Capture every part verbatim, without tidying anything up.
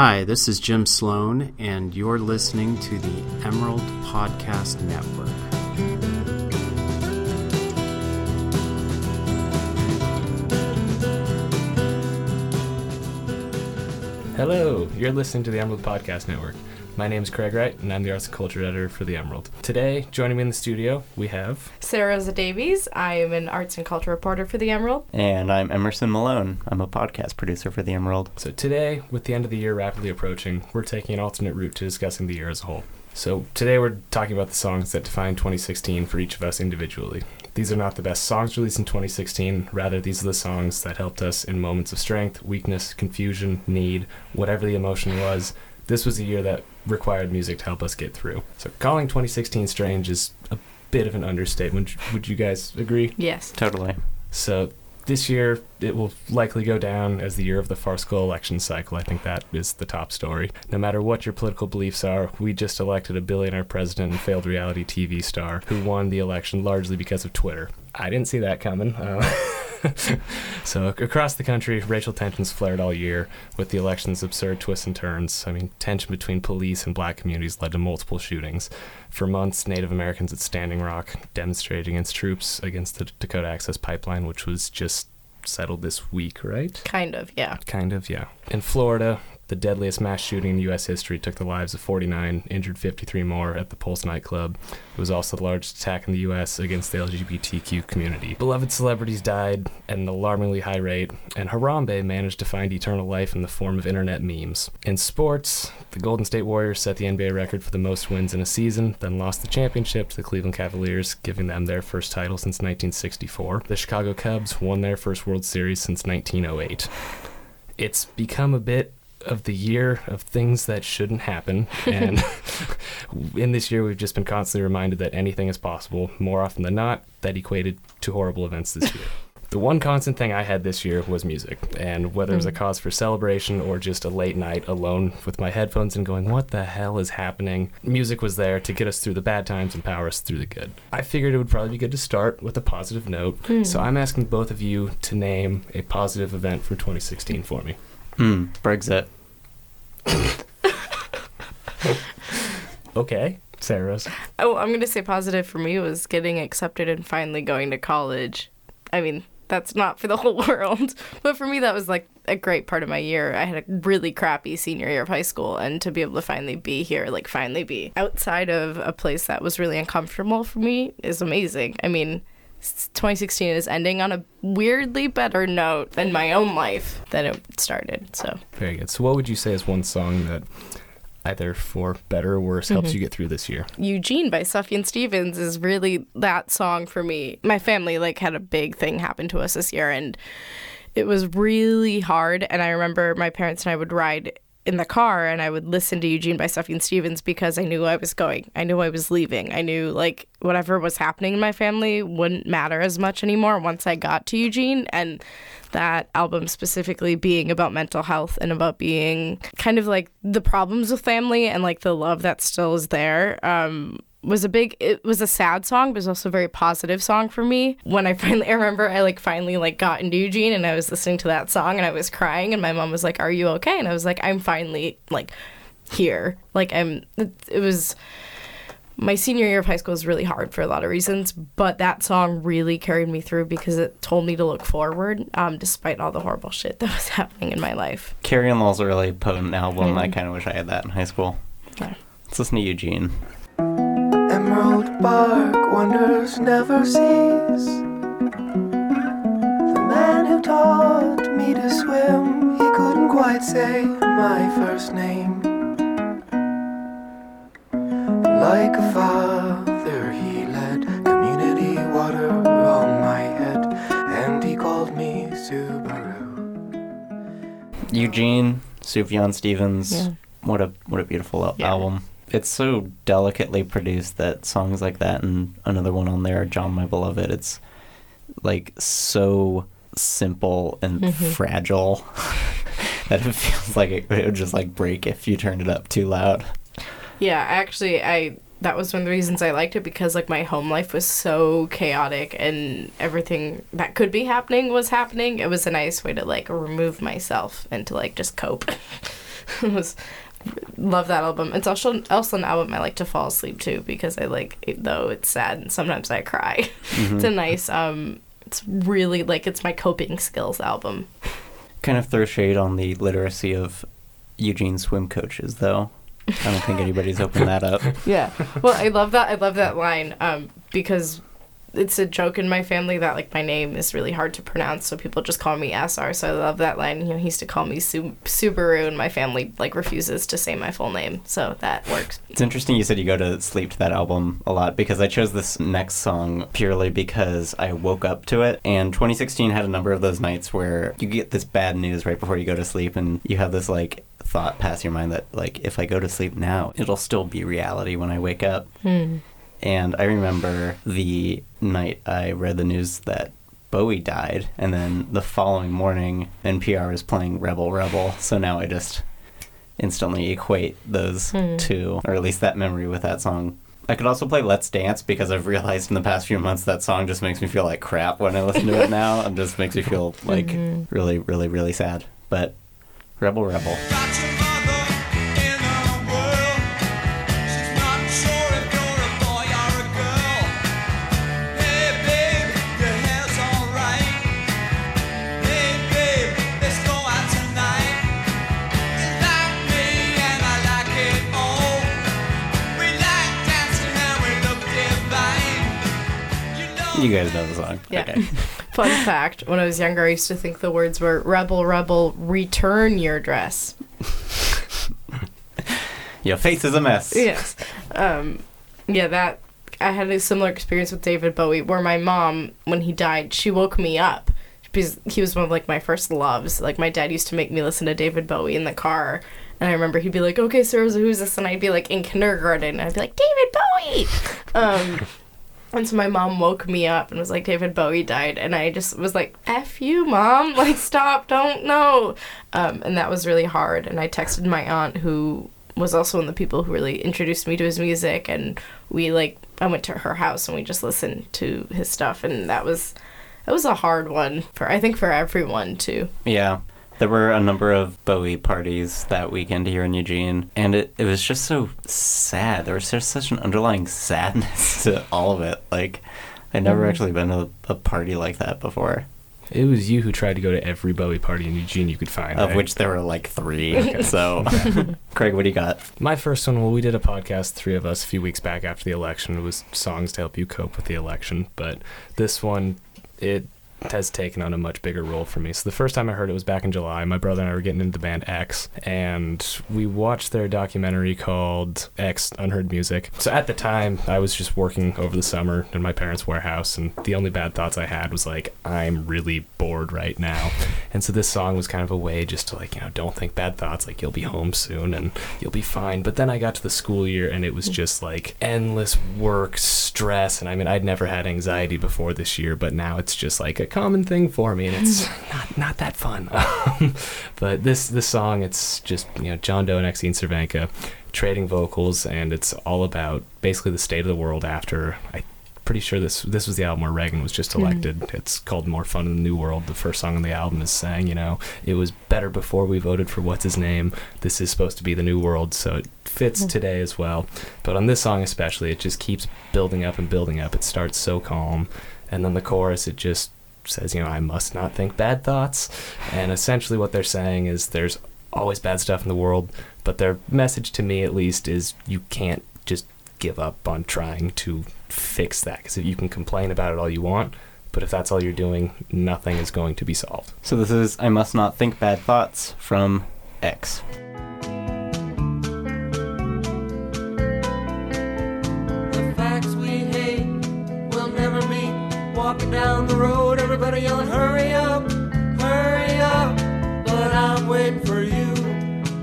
Hi, this is Jim Sloan, and you're listening to the Emerald Podcast Network. Hello, you're listening to the Emerald Podcast Network. My name is Craig Wright, and I'm the Arts and Culture Editor for the Emerald. Today, joining me in the studio, we have... Sarah Zadavies. I am an Arts and Culture Reporter for the Emerald. And I'm Emerson Malone. I'm a podcast producer for the Emerald. So today, with the end of the year rapidly approaching, we're taking an alternate route to discussing the year as a whole. So today we're talking about the songs that define twenty sixteen for each of us individually. These are not the best songs released in twenty sixteen, rather these are the songs that helped us in moments of strength, weakness, confusion, need, whatever the emotion was. This was a year that required music to help us get through. So calling twenty sixteen strange is a bit of an understatement. Would you guys agree? Yes. Totally. So this year, it will likely go down as the year of the farcical election cycle. I think that is the top story. No matter what your political beliefs are, we just elected a billionaire president and failed reality T V star who won the election largely because of Twitter. I didn't see that coming. Uh, so across the country, racial tensions flared all year with the election's absurd twists and turns. I mean, tension between police and black communities led to multiple shootings. For months, Native Americans at Standing Rock demonstrated against troops against the Dakota Access Pipeline, which was just settled this week, right? Kind of, yeah. Kind of, yeah. In Florida, the deadliest mass shooting in U S history took the lives of forty-nine, injured fifty-three more at the Pulse nightclub. It was also the largest attack in the U S against the L G B T Q community. Beloved celebrities died at an alarmingly high rate, and Harambe managed to find eternal life in the form of internet memes. In sports, the Golden State Warriors set the N B A record for the most wins in a season, then lost the championship to the Cleveland Cavaliers, giving them their first title since nineteen sixty-four. The Chicago Cubs won their first World Series since nineteen oh eight. It's become a bit of the year of things that shouldn't happen, and in this year we've just been constantly reminded that anything is possible, more often than not, that equated to horrible events this year. The one constant thing I had this year was music, and whether it was a cause for celebration or just a late night alone with my headphones and going, what the hell is happening? Music was there to get us through the bad times and power us through the good. I figured it would probably be good to start with a positive note, mm. so I'm asking both of you to name a positive event from twenty sixteen for me. Hmm, Brexit. Okay, Sarah's. Oh, I'm going to say positive for me was getting accepted and finally going to college. I mean, that's not for the whole world, but for me that was like a great part of my year. I had a really crappy senior year of high school, and to be able to finally be here, like finally be outside of a place that was really uncomfortable for me is amazing. I mean, twenty sixteen is ending on a weirdly better note than my own life than it started. So very good. So what would you say is one song that either for better or worse mm-hmm. helps you get through this year? Eugene by Sufjan Stevens is really that song for me. My family like had a big thing happen to us this year, and it was really hard, and I remember my parents and I would ride in the car and I would listen to Eugene by Sufjan Stevens because I knew I was going. I knew I was leaving. I knew like whatever was happening in my family wouldn't matter as much anymore once I got to Eugene, and that album specifically being about mental health and about being kind of like the problems with family and like the love that still is there. Um, was a big, it was a sad song, but it was also a very positive song for me. When I finally, I remember I like finally like got into Eugene and I was listening to that song and I was crying and my mom was like, are you okay? And I was like, I'm finally like here. Like I'm, it, it was, my senior year of high school was really hard for a lot of reasons, but that song really carried me through because it told me to look forward um, despite all the horrible shit that was happening in my life. Carrie and Lowell's a really potent album. Mm-hmm. I kind of wish I had that in high school. Yeah. Let's listen to Eugene. Emerald Park wonders never cease. The man who taught me to swim, he couldn't quite say my first name. Like a father, he led community water on my head, and he called me Subaru. Eugene, Sufjan Stevens, yeah. what a what a beautiful yeah. album. It's so delicately produced that songs like that and another one on there, John My Beloved, it's like so simple and mm-hmm. fragile that it feels like it, it would just like break if you turned it up too loud. Yeah, actually, I that was one of the reasons I liked it because like my home life was so chaotic and everything that could be happening was happening. It was a nice way to like remove myself and to like just cope. was love that album. It's also, also an album I like to fall asleep to because I like it, though it's sad and sometimes I cry. Mm-hmm. It's a nice, um, it's really like it's my coping skills album. Kind of throw shade on the literacy of Eugene's swim coaches, though. I don't think anybody's opened that up. Yeah. Well, I love that. I love that line um, because it's a joke in my family that, like, my name is really hard to pronounce, so people just call me S R, so I love that line. You know, he used to call me Su- Subaru, and my family, like, refuses to say my full name, so that works. It's interesting you said you go to sleep to that album a lot, because I chose this next song purely because I woke up to it, and twenty sixteen had a number of those nights where you get this bad news right before you go to sleep, and you have this, like, thought pass your mind that, like, if I go to sleep now, it'll still be reality when I wake up. Hmm. And I remember the night I read the news that Bowie died, and then the following morning, N P R was playing Rebel Rebel, so now I just instantly equate those mm-hmm. two, or at least that memory with that song. I could also play Let's Dance because I've realized in the past few months that song just makes me feel like crap when I listen to it now. It just makes me feel, like, mm-hmm. really, really, really sad. But Rebel Rebel. You guys know the song. Yeah. Okay. Fun fact, when I was younger, I used to think the words were, Rebel, Rebel, return your dress. Your face is a mess. Yes. Um, yeah, that, I had a similar experience with David Bowie, where my mom, when he died, she woke me up. Because he was one of, like, my first loves. Like, my dad used to make me listen to David Bowie in the car. And I remember he'd be like, okay, so who's this? And I'd be, like, in kindergarten. And I'd be like, David Bowie! Um... And so my mom woke me up and was like, David Bowie died. And I just was like, F you, Mom. Like, stop. Don't know. Um, and that was really hard. And I texted my aunt, who was also one of the people who really introduced me to his music. And we, like, I went to her house and we just listened to his stuff. And that was that was a hard one, for I think for everyone, too. Yeah. There were a number of Bowie parties that weekend here in Eugene, and it, it was just so sad. There was just such an underlying sadness to all of it. Like, I'd never mm. actually been to a party like that before. It was you who tried to go to every Bowie party in Eugene you could find. Of right? which there were, like, three. Okay. So, Craig, what do you got? My first one, well, we did a podcast, three of us, a few weeks back after the election. It was songs to help you cope with the election, but this one, it... has taken on a much bigger role for me. So the first time I heard it was back in July. My brother and I were getting into the band X, and we watched their documentary called X, Unheard Music. So at the time, I was just working over the summer in my parents' warehouse, and the only bad thoughts I had was, like, I'm really bored right now. And so this song was kind of a way just to, like, you know, don't think bad thoughts, like, you'll be home soon and you'll be fine. But then I got to the school year, and it was just, like, endless work, stress, and I mean, I'd never had anxiety before this year, but now it's just, like, a common thing for me, and it's not not that fun. Um, but this this song, it's just, you know, John Doe and Exene Cervenka trading vocals, and it's all about basically the state of the world after, I'm pretty sure this this was the album where Reagan was just elected. Mm-hmm. It's called More Fun in the New World. The first song on the album is saying, you know, it was better before we voted for what's his name. This is supposed to be the new world, so it fits mm-hmm. today as well. But on this song especially, it just keeps building up and building up. It starts so calm, and then the chorus, it just says, you know, I must not think bad thoughts. And essentially what they're saying is there's always bad stuff in the world, but their message to me at least is you can't just give up on trying to fix that, because you can complain about it all you want, but if that's all you're doing, nothing is going to be solved. So this is I Must Not Think Bad Thoughts from X. The facts we hate will never meet. Walking down the road, everybody yelling, hurry up, hurry up, but I'm waiting for you.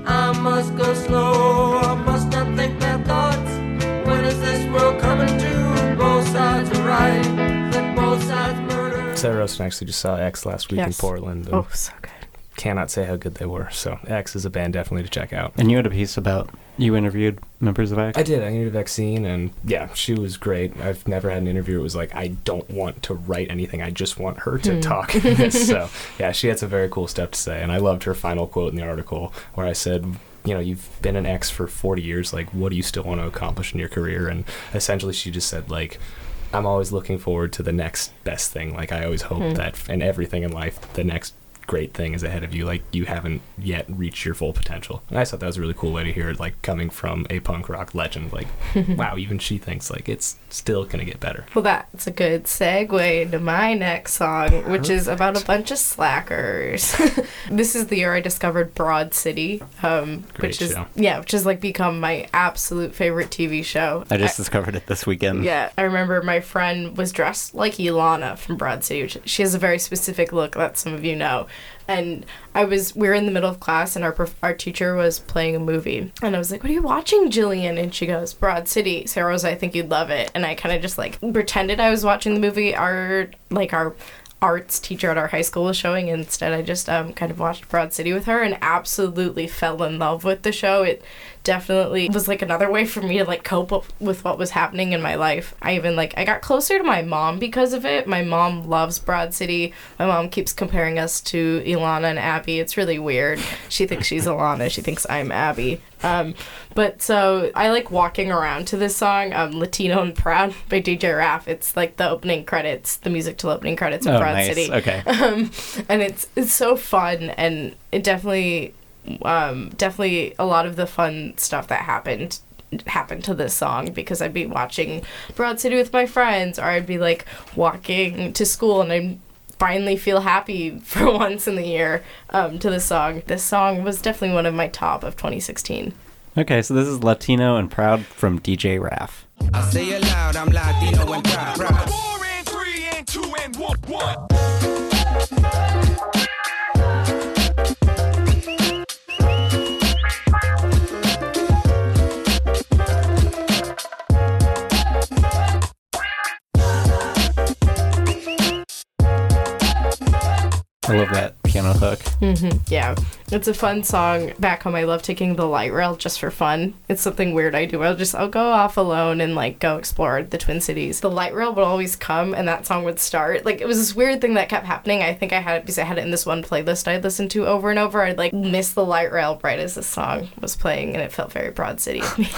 I must go slow, I must not think bad thoughts. When is this world coming to? Both sides are right, let both sides murder. Sarah Rosen actually just saw X last week yes. in Portland. Oh, so good. Cannot say how good they were, so X is a band definitely to check out. And you had a piece about, you interviewed members of X? I did. I interviewed Vaccine, and yeah, she was great. I've never had an interview. It was like, I don't want to write anything. I just want her to mm. talk. So yeah, she had some very cool stuff to say, and I loved her final quote in the article where I said, you know, you've been an ex for forty years, like, what do you still want to accomplish in your career? And essentially she just said, like, I'm always looking forward to the next best thing. Like, I always hope mm-hmm. that in everything in life, the next great thing is ahead of you. Like, you haven't yet reached your full potential. And I thought that was a really cool way to hear it, like, coming from a punk rock legend. Like, wow, even she thinks, like, it's still gonna get better. Well, that's a good segue into my next song, Perfect. which is about a bunch of slackers. This is the year I discovered Broad City, um, Great which is show. yeah, which has, like, become my absolute favorite T V show. I just I, discovered it this weekend. Yeah, I remember my friend was dressed like Ilana from Broad City, which she has a very specific look that some of you know. And I was, we were in the middle of class, and our prof- our teacher was playing a movie, and I was like, "What are you watching, Jillian?" And she goes, "Broad City." Sarah was, "I think you'd love it." And I kind of just, like, pretended I was watching the movie. Our, like, our arts teacher at our high school was showing, and instead I just um kind of watched Broad City with her and absolutely fell in love with the show. It definitely was, like, another way for me to, like, cope up with what was happening in my life. I even, like, I got closer to my mom because of it. My mom loves Broad City. My mom keeps comparing us to Ilana and Abby. It's really weird. She thinks she's Ilana. She thinks I'm Abby. Um, but so I like walking around to this song, um, Latino and Proud by D J Raph. It's, like, the opening credits, the music to the opening credits of oh, Broad nice. City. Okay. Um, and it's, it's so fun, and it definitely... Um, definitely a lot of the fun stuff that happened happened to this song, because I'd be watching Broad City with my friends, or I'd be, like, walking to school, and I'd finally feel happy for once in the year um, to this song. This song was definitely one of my top of twenty sixteen. Okay, so this is Latino and Proud from D J Raph. I'll say it loud, I'm Latino and Proud. proud. Four and three and two and one. one. I love that piano hook. Mm-hmm. Yeah. It's a fun song. Back home, I love taking the light rail just for fun. It's something weird I do. I'll just, I'll go off alone and, like, go explore the Twin Cities. The light rail would always come, and that song would start. Like, it was this weird thing that kept happening. I think I had it because I had it in this one playlist I listened to over and over. I'd, like, miss the light rail right as this song was playing, and it felt very Broad City to me.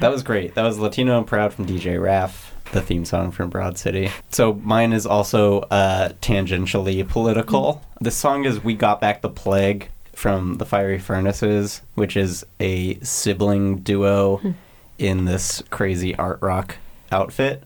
That was great. That was Latino and Proud from D J Raph, the theme song from Broad City. So mine is also uh, tangentially political. This song is We Got Back the Plague from the Fiery Furnaces, which is a sibling duo in this crazy art rock outfit.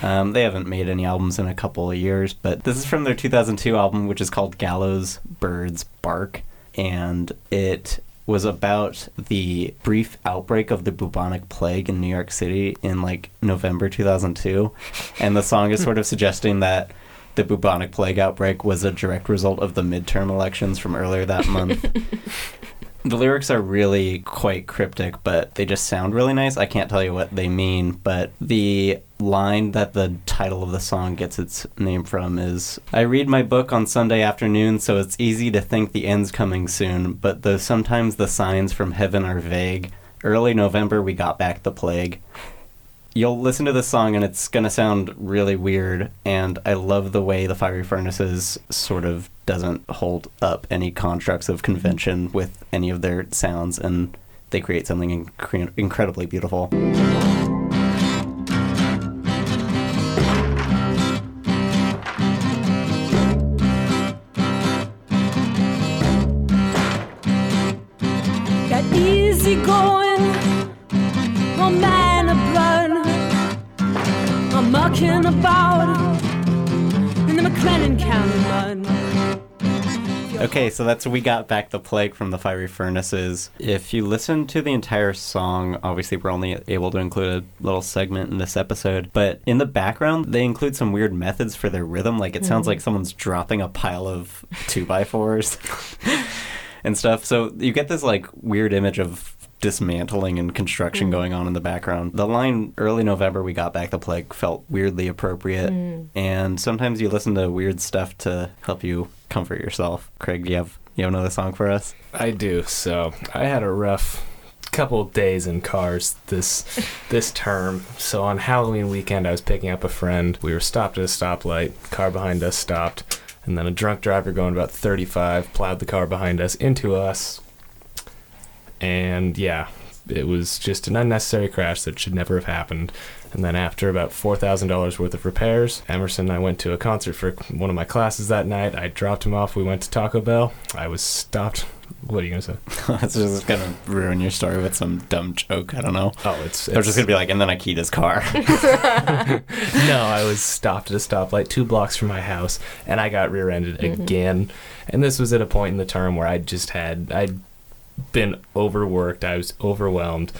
Um, they haven't made any albums in a couple of years, but this is from their two thousand two album, which is called Gallows Birds Bark. And it was about the brief outbreak of the bubonic plague in New York City in, like, November two thousand two. And the song is sort of suggesting that the bubonic plague outbreak was a direct result of the midterm elections from earlier that month. The lyrics are really quite cryptic, but they just sound really nice. I can't tell you what they mean, but the line that the title of the song gets its name from is, I read my book on Sunday afternoon, so it's easy to think the end's coming soon, but though sometimes the signs from heaven are vague, early November we got back the plague. You'll listen to this song and it's gonna sound really weird, and I love the way the Fiery Furnaces sort of doesn't hold up any constructs of convention with any of their sounds, and they create something inc- incredibly beautiful. Got easy going, no man of blood, I'm mucking about in the McLennan County mud. Okay, so that's We Got Back the Plague from the Fiery Furnaces. If you listen to the entire song, obviously we're only able to include a little segment in this episode, but in the background, they include some weird methods for their rhythm. Like, it mm-hmm. sounds like someone's dropping a pile of two by fours and stuff. So you get this, like, weird image of dismantling and construction mm. going on in the background. The line, early November we got back the plague, felt weirdly appropriate. Mm. And sometimes you listen to weird stuff to help you comfort yourself. Craig, do you have, you have another song for us? I do. So I had a rough couple of days in cars this this term. So on Halloween weekend, I was picking up a friend. We were stopped at a stoplight. Car behind us stopped. And then a drunk driver going about thirty-five plowed the car behind us into us. And yeah, it was just an unnecessary crash that should never have happened. And then after about four thousand dollars worth of repairs, Emerson and I went to a concert for one of my classes that night. I dropped him off. We went to Taco Bell. I was stopped. What are you going to say? It's just going to ruin your story with some dumb joke. I don't know. Oh, it's... it's I was just going to be like, and then I keyed his car. No, I was stopped at a stoplight two blocks from my house, and I got rear-ended mm-hmm. again. And this was at a point in the term where I just had... I'd been overworked. I was overwhelmed.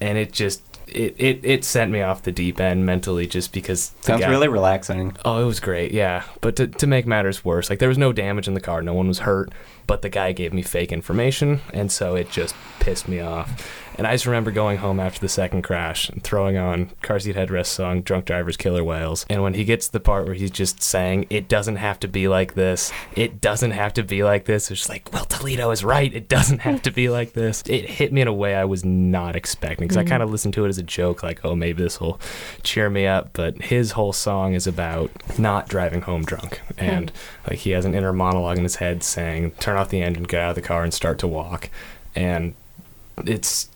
And it just... It, it it sent me off the deep end mentally, just because... Sounds guy, really relaxing. Oh, it was great, yeah. But to, to make matters worse, like, there was no damage in the car. No one was hurt, but the guy gave me fake information, and so it just pissed me off. And I just remember going home after the second crash and throwing on Car Seat Headrest song, Drunk Drivers, Killer Whales. And when he gets to the part where he's just saying, it doesn't have to be like this. It doesn't have to be like this. It's just like, Will Toledo is right. It doesn't have to be like this. It hit me in a way I was not expecting, because mm-hmm. I kind of listened to it as a joke, like, oh, maybe this will cheer me up. But his whole song is about not driving home drunk. And mm-hmm. like, he has an inner monologue in his head saying, turn off the engine, get out of the car, and start to walk. And it's...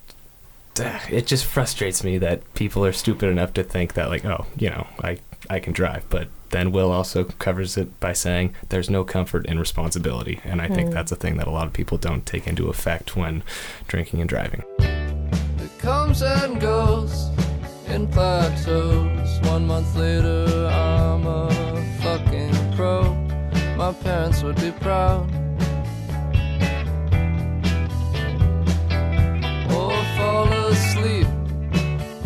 It just frustrates me that people are stupid enough to think that, like, oh, you know, I, I can drive. But then Will also covers it by saying there's no comfort in responsibility. And I mm. think that's a thing that a lot of people don't take into effect when drinking and driving. It comes and goes in plateaus. One month later, I'm a fucking pro. My parents would be proud.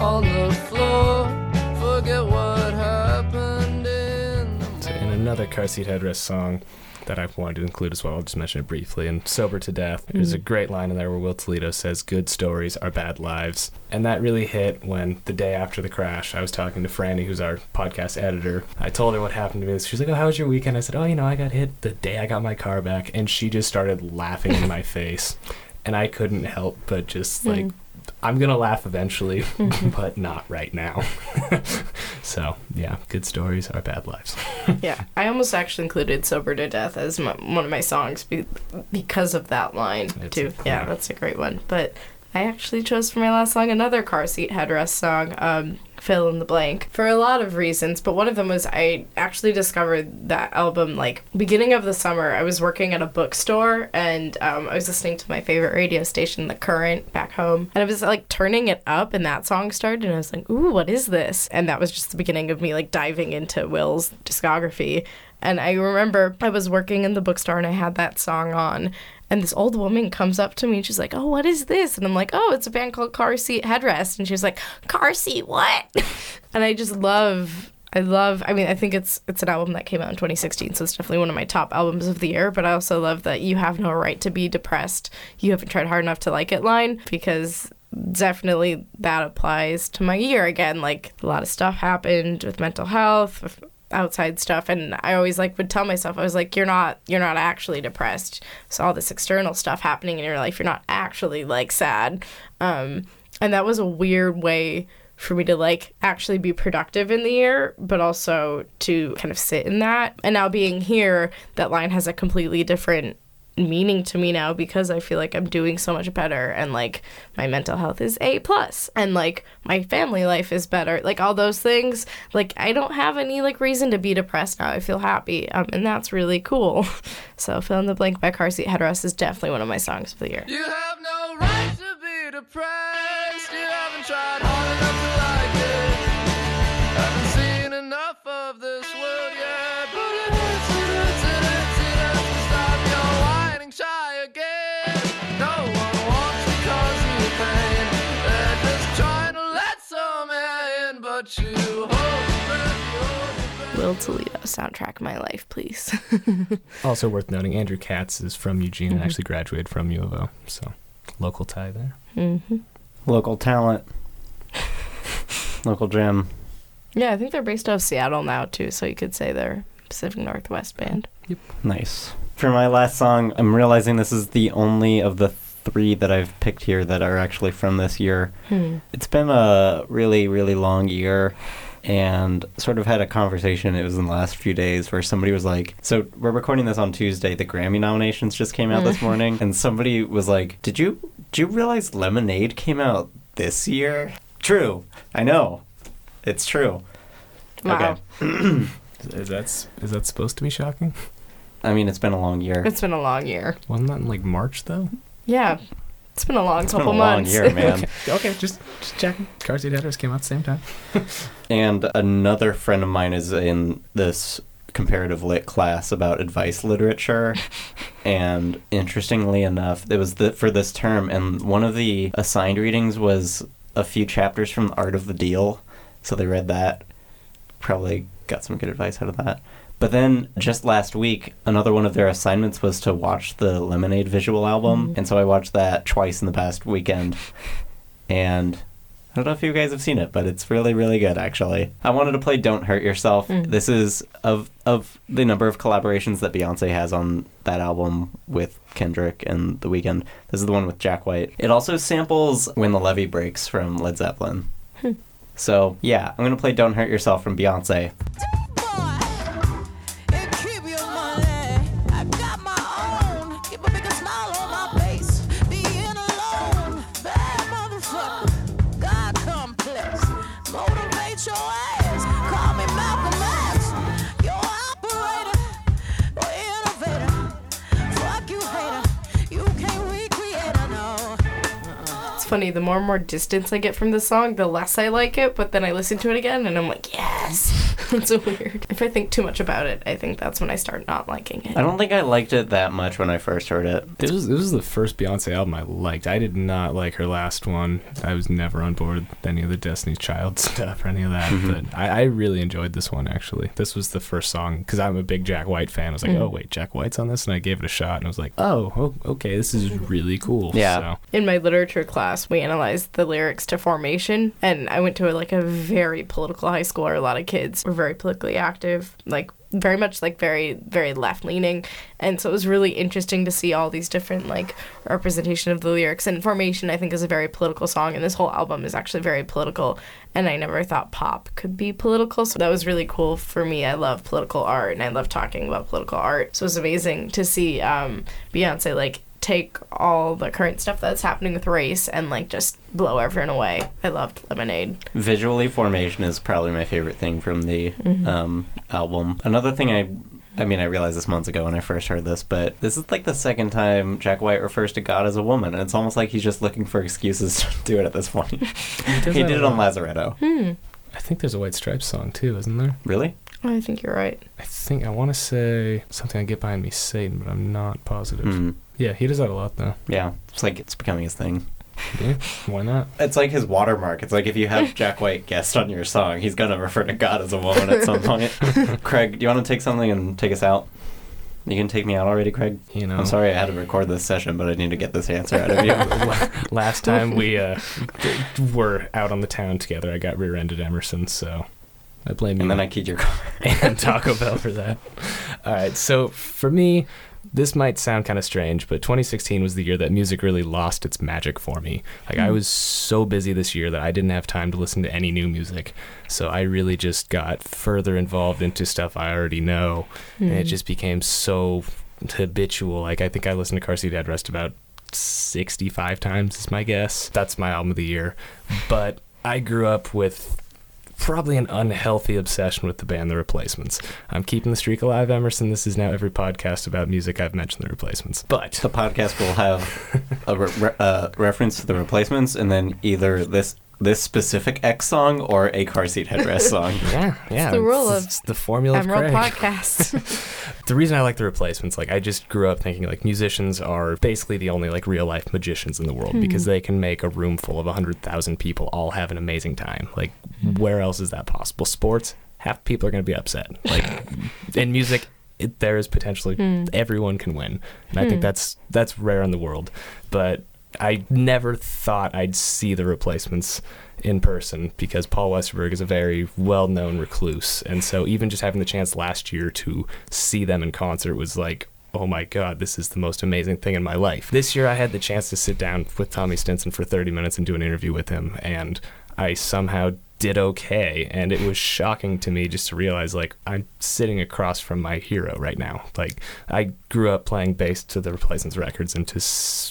On the floor, forget what happened in the morning. So in another Car Seat Headrest song that I wanted to include as well, I'll just mention it briefly, and Sober to Death, mm-hmm. there's a great line in there where Will Toledo says, good stories are bad lives. And that really hit when the day after the crash, I was talking to Franny, who's our podcast editor. I told her what happened to me. She's like, oh, how was your weekend? I said, oh, you know, I got hit the day I got my car back. And she just started laughing in my face. And I couldn't help but just, like, mm-hmm. I'm going to laugh eventually, mm-hmm. but not right now. So, yeah, good stories are bad lives. Yeah, I almost actually included Sober to Death as my, one of my songs be, because of that line, it's too. Yeah, that's a great one. But I actually chose for my last song another Car Seat Headrest song, um, Fill in the Blank, for a lot of reasons. But one of them was I actually discovered that album, like, beginning of the summer. I was working at a bookstore, and um, I was listening to my favorite radio station, The Current, back home. And I was, like, turning it up, and that song started, and I was like, ooh, what is this? And that was just the beginning of me, like, diving into Will's discography. And I remember I was working in the bookstore, and I had that song on. And this old woman comes up to me, and she's like, oh, what is this? And I'm like, oh, it's a band called Car Seat Headrest. And she's like, Car Seat what? And I just love, I love, I mean, I think it's it's an album that came out in twenty sixteen, so it's definitely one of my top albums of the year. But I also love that you have no right to be depressed. You haven't tried hard enough to like it line, because definitely that applies to my year again. Like, a lot of stuff happened with mental health, with outside stuff, and I always, like, would tell myself, I was like, you're not you're not actually depressed. So all this external stuff happening in your life, you're not actually, like, sad. Um and that was a weird way for me to, like, actually be productive in the year, but also to kind of sit in that. And now being here, that line has a completely different meaning to me now, because I feel like I'm doing so much better, and, like, my mental health is A plus, and, like, my family life is better, like, all those things. Like, I don't have any, like, reason to be depressed now. I feel happy, um, and that's really cool. So Fill in the Blank by Car Seat Headrest is definitely one of my songs of the year. You have no right to be depressed. You haven't tried hard enough to like it. Haven't seen enough of this world yet. Will Toledo, soundtrack my life, please. Also worth noting, Andrew Katz is from Eugene, mm-hmm. and actually graduated from U of O, so local tie there. Mm-hmm. Local talent. Local gem. Yeah, I think they're based out of Seattle now, too, so you could say they're Pacific Northwest band. Yep. Nice. For my last song, I'm realizing this is the only of the three that I've picked here that are actually from this year. Hmm. It's been a really, really long year, and sort of had a conversation, it was in the last few days, where somebody was like, so we're recording this on Tuesday, the Grammy nominations just came out mm. this morning, and somebody was like, did you Do you realize Lemonade came out this year? True. I know. It's true. Wow. Okay. is, that's, is that supposed to be shocking? I mean, it's been a long year. It's been a long year. Wasn't that in, like, March, though? Yeah. It's been a long it's couple months. It's been a long months. year, man. okay, okay, just, just checking. Car Seat Headrest came out at the same time. And another friend of mine is in this comparative lit class about advice literature. And interestingly enough, it was the, for this term, and one of the assigned readings was a few chapters from The Art of the Deal. So they read that. Probably got some good advice out of that. But then just last week, another one of their assignments was to watch the Lemonade visual album. Mm-hmm. And so I watched that twice in the past weekend. And I don't know if you guys have seen it, but it's really, really good, actually. I wanted to play Don't Hurt Yourself. Mm. This is of of the number of collaborations that Beyonce has on that album with Kendrick and The Weeknd. This is the one with Jack White. It also samples When the Levee Breaks from Led Zeppelin. Hmm. So, yeah, I'm going to play Don't Hurt Yourself from Beyonce. Funny, the more and more distance I get from this song, the less I like it, but then I listen to it again and I'm like, yes. It's so weird. If I think too much about it, I think that's when I start not liking it. I don't think I liked it that much when I first heard it. This was, this was the first Beyonce album I liked. I did not like her last one. I was never on board with any of the Destiny's Child stuff or any of that, mm-hmm. but I, I really enjoyed this one, actually. This was the first song, because I'm a big Jack White fan. I was like, mm-hmm. oh, wait, Jack White's on this? And I gave it a shot, and I was like, oh, okay, this is really cool. Yeah. So. In my literature class, we analyzed the lyrics to Formation, and I went to a, like a very political high school where a lot of kids were very politically active, like very much like very, very left leaning. And so it was really interesting to see all these different like representation of the lyrics. And Formation, I think, is a very political song, and this whole album is actually very political. And I never thought pop could be political, so that was really cool for me. I love political art, and I love talking about political art. So it was amazing to see um, Beyonce like take all the current stuff that's happening with race and like just blow everyone away. I loved Lemonade. Visually, Formation is probably my favorite thing from the mm-hmm. um, album. Another thing I I mean, I realized this months ago when I first heard this, but this is like the second time Jack White refers to God as a woman, and it's almost like he's just looking for excuses to do it at this point. he he did it on Lazaretto. Hmm. I think there's a White Stripes song too, isn't there? Really? Oh, I think you're right. I think I want to say something I Get Behind Me, Satan, but I'm not positive. Mm. Yeah, he does that a lot, though. Yeah, it's like it's becoming his thing. Yeah, why not? It's like his watermark. It's like if you have Jack White guest on your song, he's going to refer to God as a woman at some point. Craig, do you want to take something and take us out? You can take me out already, Craig? You know, I'm sorry I had to record this session, but I need to get this answer out of you. Last time we uh, were out on the town together, I got rear-ended Emerson, so... I blame you. And then I keyed your car. And Taco Bell for that. All right, so for me, this might sound kind of strange, but twenty sixteen was the year that music really lost its magic for me. Like, mm. I was so busy this year that I didn't have time to listen to any new music. So I really just got further involved into stuff I already know, mm. and it just became so habitual. Like, I think I listened to Car Seat Headrest about sixty-five times is my guess. That's my album of the year. But I grew up with... probably an unhealthy obsession with the band The Replacements. I'm keeping the streak alive, Emerson. This is now every podcast about music I've mentioned The Replacements. But the podcast will have a re- re- uh, reference to The Replacements, and then either this this specific X song or a Car Seat Headrest song. Yeah, yeah. It's the rule it's, of it's the formula Emerald of Craig. Podcast. The reason I like The Replacements, like I just grew up thinking like musicians are basically the only like real life magicians in the world, mm. because they can make a room full of one hundred thousand people all have an amazing time. Like where else is that possible? Sports, half people are going to be upset. Like in music, it, there is potentially mm. everyone can win. And mm. I think that's that's rare in the world. But I never thought I'd see The Replacements in person because Paul Westerberg is a very well-known recluse. And so even just having the chance last year to see them in concert was like, oh my God, this is the most amazing thing in my life. This year I had the chance to sit down with Tommy Stinson for thirty minutes and do an interview with him. And I somehow did okay, and it was shocking to me just to realize, like, I'm sitting across from my hero right now. Like, I grew up playing bass to the Replacements records, and to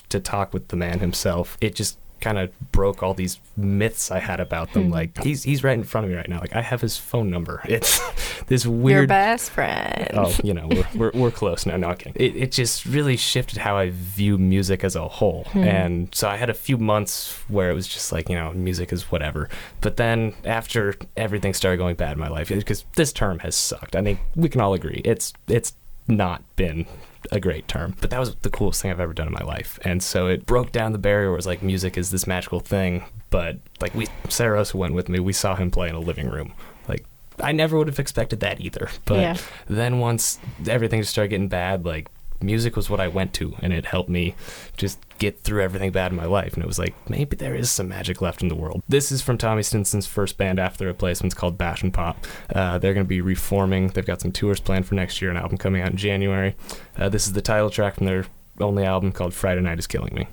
to talk with the man himself, it just kind of broke all these myths I had about them. Like, he's he's right in front of me right now. Like, I have his phone number. It's this weird... Your best friend. Oh, you know, we're we're, we're close now. No, I'm kidding. It, it just really shifted how I view music as a whole. Hmm. And so I had a few months where it was just like, you know, music is whatever. But then after everything started going bad in my life, because this term has sucked. I think we can all agree. It's it's not been a great term, but that was the coolest thing I've ever done in my life. And so it broke down the barrier where it's like, music is this magical thing, but like, we Sarah who went with me, we saw him play in a living room. Like, I never would have expected that either. But yeah. Then once everything just started getting bad, like, music was what I went to, and it helped me just get through everything bad in my life. And it was like, maybe there is some magic left in the world. This is from Tommy Stinson's first band after The Replacements, called Bash and Pop. Uh, they're going to be reforming. They've got some tours planned for next year, an album coming out in January. Uh, this is the title track from their only album, called Friday Night Is Killing Me.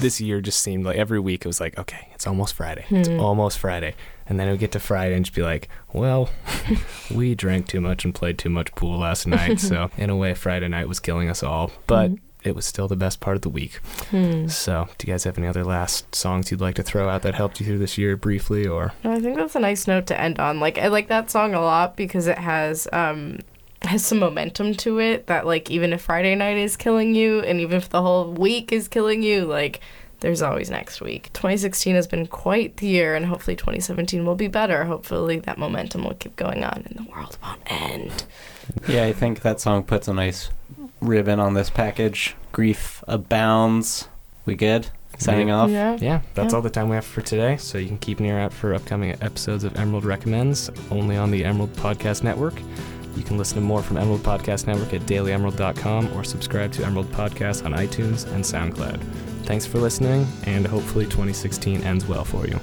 This year just seemed like every week it was like, okay, it's almost Friday. Mm. It's almost Friday. And then it would get to Friday and just be like, well, we drank too much and played too much pool last night. So in a way, Friday night was killing us all. But mm. it was still the best part of the week. Mm. So do you guys have any other last songs you'd like to throw out that helped you through this year briefly? Or I think that's a nice note to end on. Like, I like that song a lot because it has... Um, has some momentum to it that, like, even if Friday night is killing you, and even if the whole week is killing you, like, there's always next week. twenty sixteen has been quite the year, and hopefully twenty seventeen will be better. Hopefully that momentum will keep going on and the world won't end. Yeah, I think that song puts a nice ribbon on this package. Grief abounds. We good? Signing off. Yeah, yeah that's yeah. all the time we have for today. So you can keep an ear out for upcoming episodes of Emerald Recommends, only on the Emerald Podcast Network. You can listen to more from Emerald Podcast Network at daily emerald dot com or subscribe to Emerald Podcast on iTunes and SoundCloud. Thanks for listening, and hopefully twenty sixteen ends well for you.